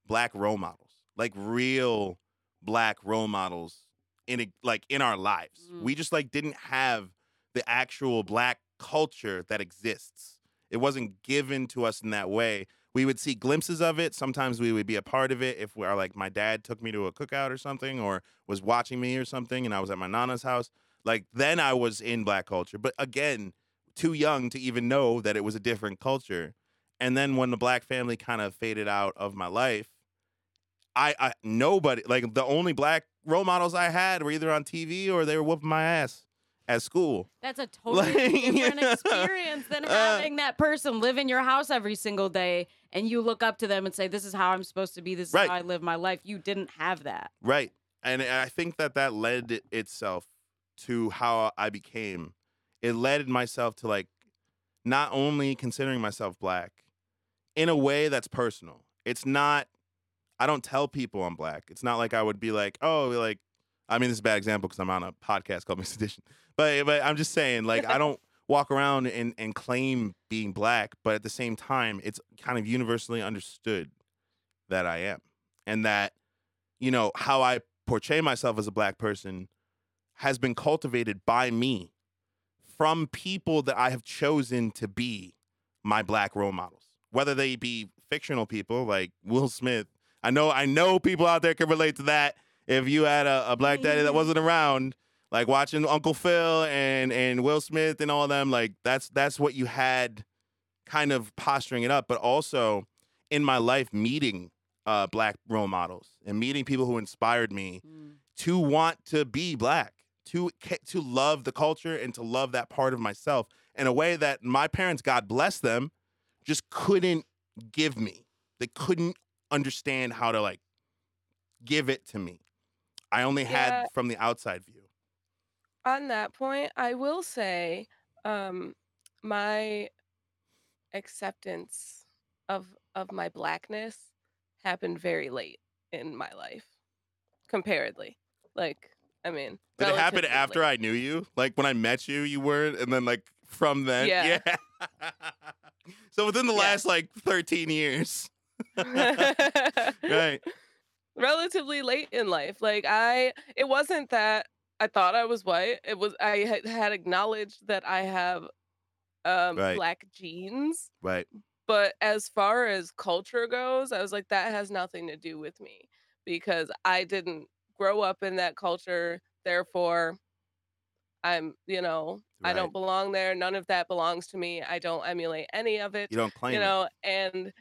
Black role models, like real Black role models in our lives. Mm. We just like didn't have the actual Black culture that exists. It wasn't given to us in that way. We would see glimpses of it. Sometimes we would be a part of it if we are like my dad took me to a cookout or something, or was watching me or something, and I was at my nana's house. Like then I was in Black culture, but again, too young to even know that it was a different culture. And then when the Black family kind of faded out of my life, I nobody, like the only Black role models I had were either on TV or they were whooping my ass at school. That's a totally different experience than having that person live in your house every single day and you look up to them and say, this is how I'm supposed to be. This is how I live my life. You didn't have that. Right. And I think that led itself to how I became. It led myself to like not only considering myself Black in a way that's personal. It's not, I don't tell people I'm Black. It's not like I would be like, oh, like, I mean, this is a bad example because I'm on a podcast called Mixed Edition. But I'm just saying, like, I don't walk around and claim being Black, but at the same time, it's kind of universally understood that I am. And that, you know, how I portray myself as a Black person has been cultivated by me from people that I have chosen to be my Black role models, whether they be fictional people like Will Smith. I know people out there can relate to that. If you had a Black daddy that wasn't around, like watching Uncle Phil and Will Smith and all of them, like that's what you had, kind of posturing it up. But also in my life, meeting Black role models and meeting people who inspired me to want to be Black, to love the culture and to love that part of myself in a way that my parents, God bless them, just couldn't give me. They couldn't understand how to like give it to me. I only had from the outside view. On that point, I will say my acceptance of my Blackness happened very late in my life, comparedly. Like, I mean, did it happen after late. I knew you? Like when I met you, you were, and then like from then, yeah. So within the last like 13 years, right? Relatively late in life. Like it wasn't that I thought I was white. It was, I had acknowledged that I have Black genes. Right. But as far as culture goes, I was like, that has nothing to do with me because I didn't grow up in that culture. Therefore I'm, you know, right. I don't belong there. None of that belongs to me. I don't emulate any of it. You don't claim it. You know, it.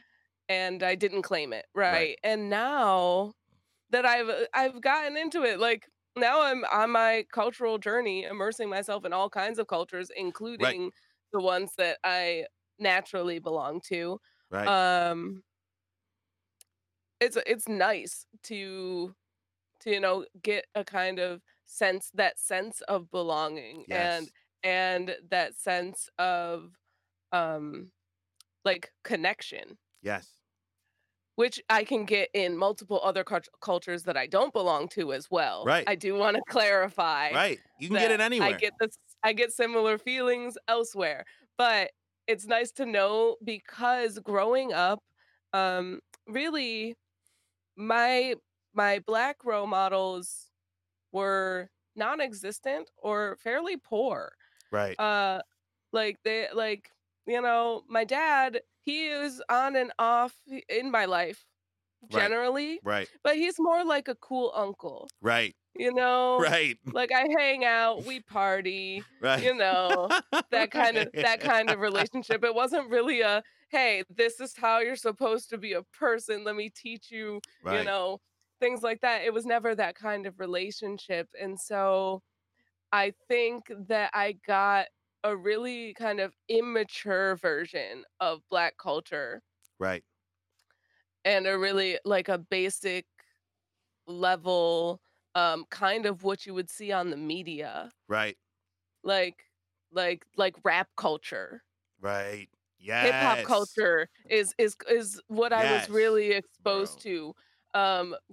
And I didn't claim it. Right. And now that I've gotten into it. Like now I'm on my cultural journey, immersing myself in all kinds of cultures, including the ones that I naturally belong to. Right. It's nice to, you know, get a kind of sense of belonging and that sense of, like connection. Yes. Which I can get in multiple other cultures that I don't belong to as well. Right. I do want to clarify. Right. You can get it anywhere. I get similar feelings elsewhere. But it's nice to know because growing up, really, my Black role models were non-existent or fairly poor. Right. You know, my dad, he is on and off in my life generally. Right. But he's more like a cool uncle. Right. You know? Right. Like I hang out, we party. Right. You know, that kind of relationship. It wasn't really a, hey, this is how you're supposed to be a person. Let me teach you, you know, things like that. It was never that kind of relationship. And so I think that I got a really kind of immature version of Black culture. Right. And a really like a basic level, kind of what you would see on the media. Right. Like rap culture. Right. Yes. Hip hop culture is what I was really exposed to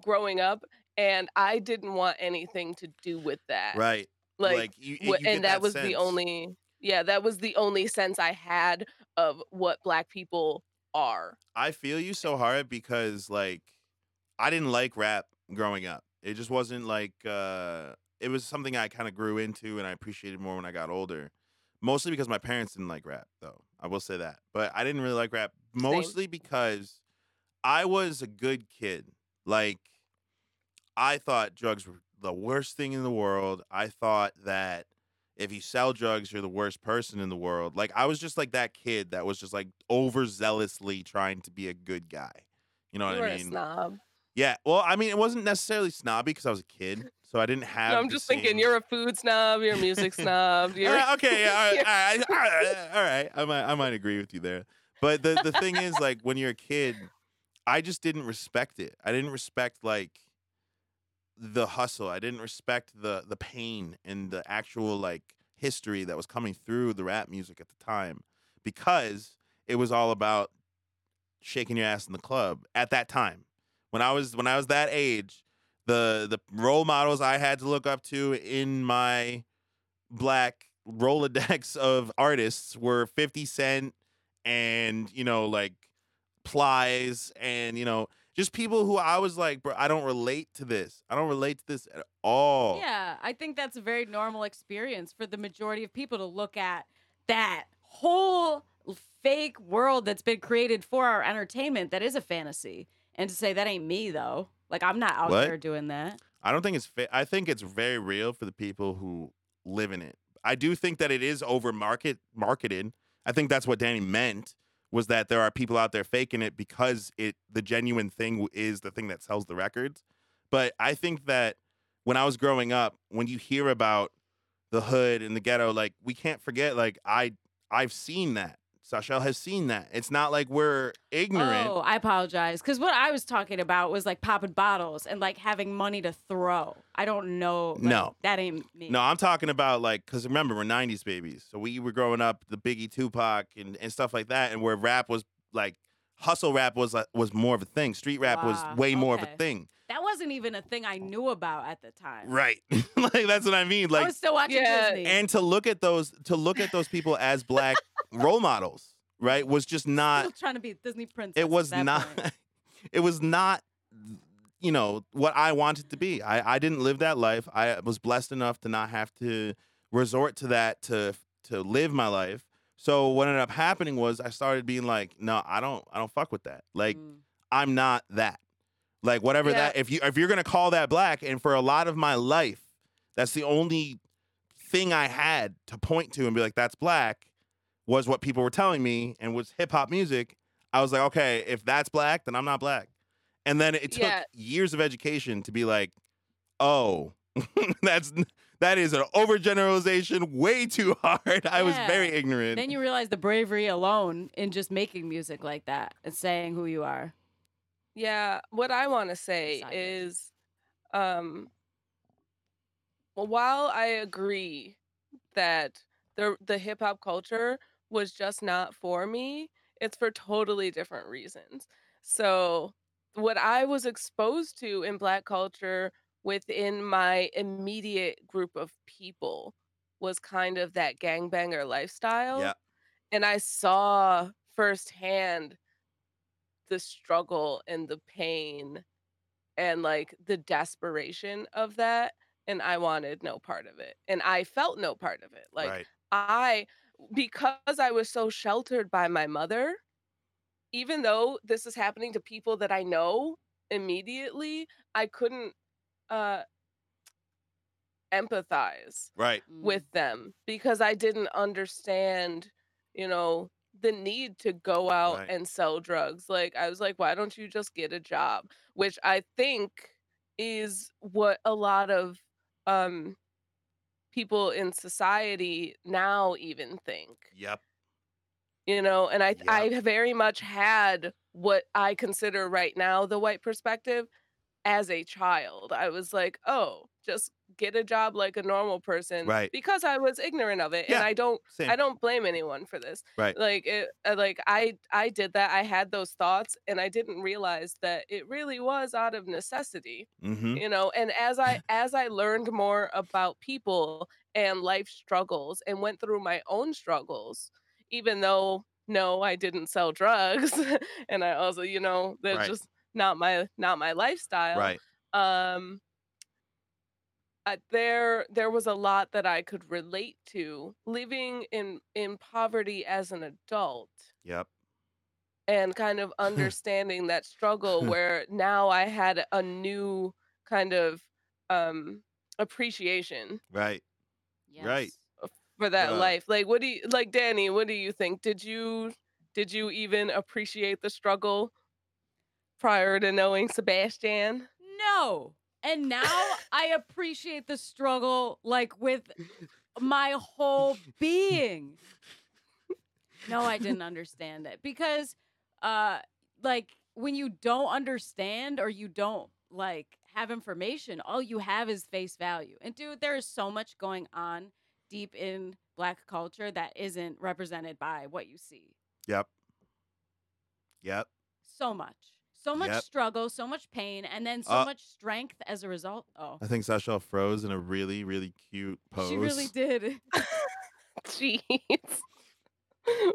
growing up, and I didn't want anything to do with that. Right. Like you and that was sense. That was the only sense I had of what Black people are. I feel you so hard because like I didn't like rap growing up. It just wasn't like it was something I kind of grew into and I appreciated more when I got older. Mostly because my parents didn't like rap, though. I will say that. But I didn't really like rap mostly because I was a good kid. Like, I thought drugs were the worst thing in the world. I thought that if you sell drugs, you're the worst person in the world. Like, I was just like that kid that was just like overzealously trying to be a good guy. You know what I mean? You were a snob. Yeah. Well, I mean, it wasn't necessarily snobby because I was a kid. So I didn't have. No, I'm just thinking you're a food snob, you're a music snob. All right. I might agree with you there. But the thing is, like, when you're a kid, I just didn't respect it. I didn't respect, like, the hustle. I didn't respect the pain and the actual, like, history that was coming through the rap music at the time because it was all about shaking your ass in the club at that time. When I was that age, the role models I had to look up to in my Black Rolodex of artists were 50 Cent and, you know, like Plies and, you know, just people who I was like, bro, I don't relate to this. I don't relate to this at all. Yeah, I think that's a very normal experience for the majority of people to look at that whole fake world that's been created for our entertainment that is a fantasy and to say that ain't me, though. Like, I'm not out there doing that. I don't think it's I think it's very real for the people who live in it. I do think that it is over-marketed. I think that's what Danny meant, was that there are people out there faking it because the genuine thing is the thing that sells the records. But I think that when I was growing up, when you hear about the hood and the ghetto, like, we can't forget, like, I've seen that. Sachel has seen that. It's not like we're ignorant. Oh, I apologize. Because what I was talking about was like popping bottles and like having money to throw. I don't know. Like, no. That ain't me. No, I'm talking about like, because remember, we're 90s babies. So we were growing up, the Biggie, Tupac and stuff like that. And where rap was like, hustle rap was more of a thing. Street rap was way more of a thing. That wasn't even a thing I knew about at the time. Right. Like, that's what I mean. Like, I was still watching Disney. And to look at those people as Black role models, right, was just not. Still trying to be a Disney princess. It was not, you know, what I wanted to be. I didn't live that life. I was blessed enough to not have to resort to that to live my life. So what ended up happening was I started being like, no, I don't fuck with that. Like, I'm not that. Like, whatever that, if you're going to call that Black, and for a lot of my life, that's the only thing I had to point to and be like, that's Black, was what people were telling me and was hip-hop music. I was like, okay, if that's Black, then I'm not Black. And then it took years of education to be like, oh, that is an overgeneralization way too hard. Yeah. I was very ignorant. Then you realize the bravery alone in just making music like that and saying who you are. Yeah, what I want to say is, while I agree that the hip-hop culture was just not for me, it's for totally different reasons. So what I was exposed to in Black culture within my immediate group of people was kind of that gangbanger lifestyle. Yeah. And I saw firsthand the struggle and the pain and like the desperation of that. And I wanted no part of it. And I felt no part of it. Like, right. Because I was so sheltered by my mother, even though this is happening to people that I know immediately, I couldn't empathize with them because I didn't understand, you know, the need to go out and sell drugs. Like, I was like, why don't you just get a job? Which I think is what a lot of people in society now even think. Yep. You know, and I very much had what I consider right now the white perspective as a child. I was like, oh, just get a job like a normal person, right? Because I was ignorant of it, and I don't blame anyone for this, right? I did that. I had those thoughts, and I didn't realize that it really was out of necessity, you know. And as I learned more about people and life struggles, and went through my own struggles, even though no, I didn't sell drugs, and I also, you know, they're just not my lifestyle, right? There was a lot that I could relate to living in poverty as an adult. Yep. And kind of understanding that struggle, where now I had a new kind of appreciation. Right. Yes. Right. For that life. Like, what do you, like, Danny, what do you think? Did you even appreciate the struggle prior to knowing Sebastian? No. And now I appreciate the struggle, like, with my whole being. No, I didn't understand it. Because, like, when you don't understand or you don't, like, have information, all you have is face value. And, dude, there is so much going on deep in Black culture that isn't represented by what you see. Yep. Yep. So much. So much struggle, so much pain, and then so much strength as a result. Oh, I think Sachel froze in a really, really cute pose. She really did. Jeez.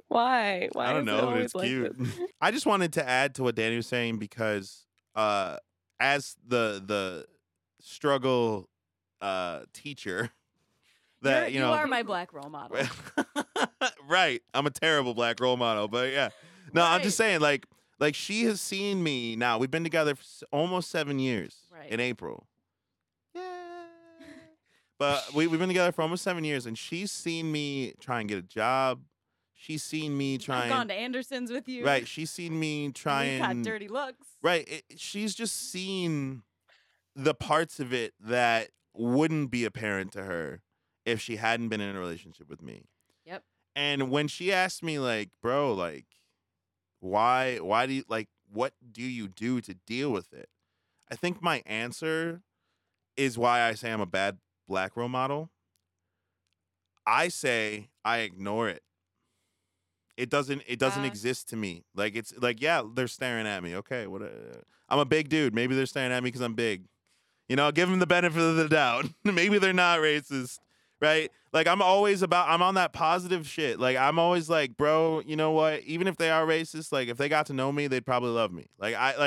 Why? Why? I don't know, but it's like cute. This? I just wanted to add to what Danny was saying, because as the struggle teacher, that you know, you are my Black role model. Right. I'm a terrible Black role model, but yeah. No, right. I'm just saying, like. Like, she has seen me now. We've been together for almost 7 years in April. Yeah. But we've been together for almost 7 years, and she's seen me try and get a job. She's seen me try and... I've gone to Anderson's with you. Right. She's seen me try and... You got dirty looks. Right. She's just seen the parts of it that wouldn't be apparent to her if she hadn't been in a relationship with me. Yep. And when she asked me, like, bro, like, why do you, like, what do you do to deal with it? I think my answer is why I say I'm a bad Black role model. I say I ignore it. It doesn't exist to me. Like, it's like, yeah, they're staring at me. Okay, what? I'm a big dude. Maybe they're staring at me because I'm big. You know, I'll give them the benefit of the doubt. Maybe they're not racist. Right? Like, I'm on that positive shit. Like, I'm always like, bro, you know what? Even if they are racist, like, if they got to know me, they'd probably love me. I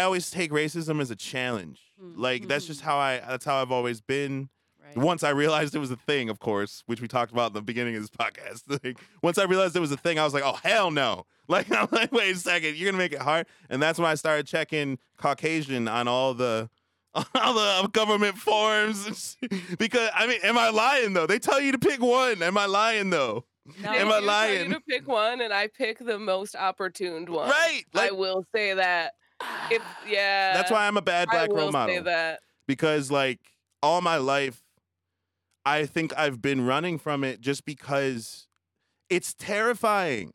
always take racism as a challenge. Like, that's just how I've always been. Right. Once I realized it was a thing, of course, which we talked about at the beginning of this podcast. Like, once I realized it was a thing, I was like, oh, hell no. Like, I'm like, wait a second, you're going to make it hard. And that's when I started checking Caucasian on all the government forms, because I mean, am I lying though? They tell you to pick one. Am I lying though? No, am I lying? Tell you to pick one, and I pick the most opportune one. Right. Like, I will say that. That's why I'm a bad Black role model. I will say that, because like all my life, I think I've been running from it just because it's terrifying.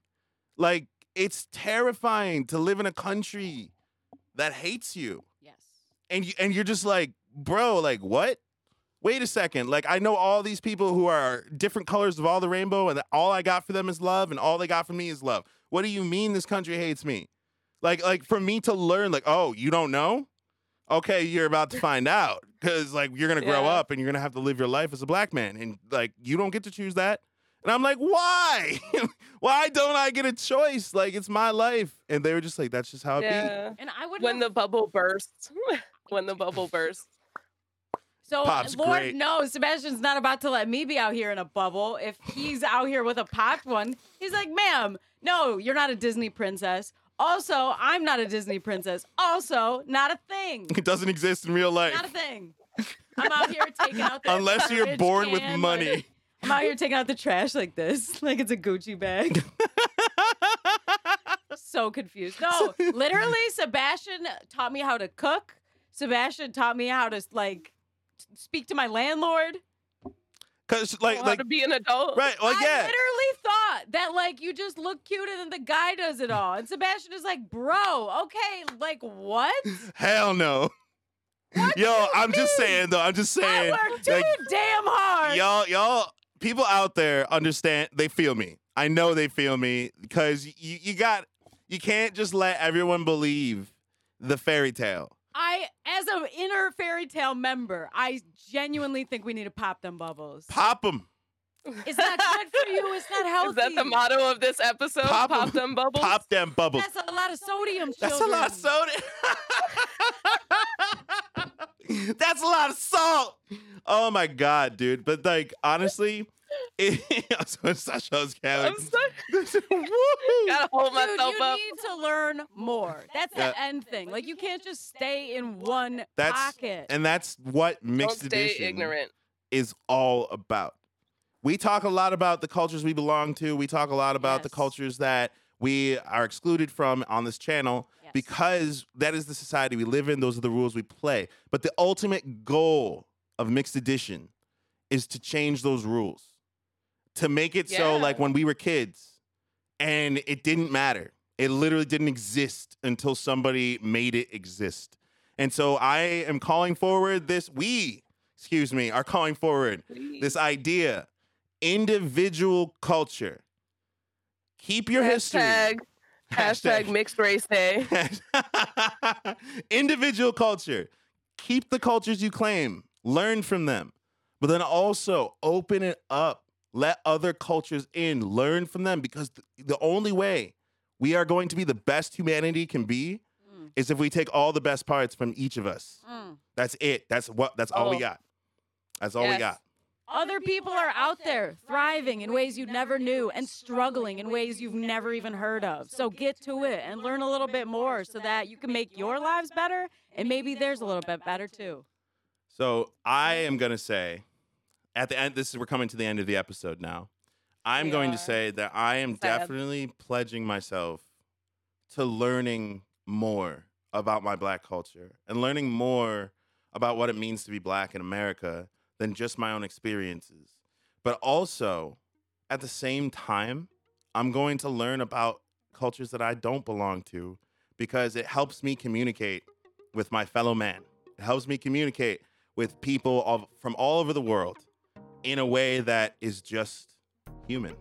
Like, it's terrifying to live in a country that hates you. And you're just like, bro, like, what? Wait a second. Like, I know all these people who are different colors of all the rainbow, and all I got for them is love, and all they got for me is love. What do you mean this country hates me? Like for me to learn, like, oh, you don't know? Okay, you're about to find out, because, like, you're going to grow up, and you're going to have to live your life as a Black man, and, like, you don't get to choose that. And I'm like, why? Why don't I get a choice? Like, it's my life. And they were just like, that's just how it be. And I would the bubble bursts. When the bubble bursts. So, Pop's Lord great. Knows Sebastian's not about to let me be out here in a bubble. If he's out here with a popped one, he's like, ma'am, no, you're not a Disney princess. Also, I'm not a Disney princess. Also, not a thing. It doesn't exist in real life. Not a thing. I'm out here taking out the unless you're born with money. I'm out here taking out the trash like this. Like it's a Gucci bag. So confused. No, literally, Sebastian taught me how to cook. Sebastian taught me how to, like, speak to my landlord. Cause like to be an adult. Right. Like, I literally thought that, like, you just look cute and then the guy does it all. And Sebastian is like, bro, okay, like, what? Hell no. What Yo, I'm just saying though. I'm just saying. I work too damn hard. Y'all, people out there understand. They feel me. I know they feel me because you can't just let everyone believe the fairy tale. I, as an inner fairy tale member, I genuinely think we need to pop them bubbles. Pop them. It's not good for you. It's not healthy. Is that the motto of this episode? Pop them bubbles? Pop them bubbles. That's a lot of sodium, children. That's a lot of sodium. That's a lot of salt. Oh, my God, dude. But, like, honestly... Gotta hold myself up. You need to learn more. That's the end thing. Like you can't just stay in one pocket. And that's what Mixed Edition is all about. We talk a lot about the cultures we belong to. We talk a lot about the cultures that we are excluded from on this channel because that is the society we live in. Those are the rules we play. But the ultimate goal of Mixed Edition is to change those rules. To make it so, like, when we were kids and it didn't matter. It literally didn't exist until somebody made it exist. And so I am calling forward this, are calling forward this idea, individual culture. Keep your history. Hashtag mixed race day. Individual culture. Keep the cultures you claim. Learn from them. But then also open it up. Let other cultures in. Learn from them. Because the only way we are going to be the best humanity can be is if we take all the best parts from each of us. That's it. That's all we got. That's all we got. Other people are out there thriving in ways you never knew and struggling in ways you've never even heard of. So get to it and learn a little bit more so that you can make your lives better and maybe theirs a little bit better too. So I am going to say, at the end, we're coming to the end of the episode now. I'm going to say that I am definitely pledging myself to learning more about my Black culture and learning more about what it means to be Black in America than just my own experiences. But also, at the same time, I'm going to learn about cultures that I don't belong to because it helps me communicate with my fellow man. It helps me communicate with people from all over the world in a way that is just human.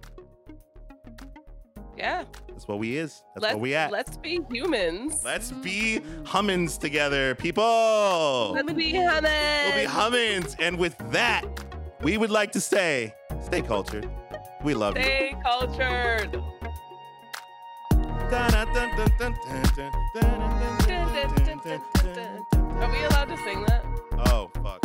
Yeah. That's what we is. That's what we at. Let's be humans. Let's be hummins together, people. Let's be hummins. We'll be hummins. And with that, we would like to say, stay cultured. We love you. Stay cultured. Are we allowed to sing that? Oh, fuck.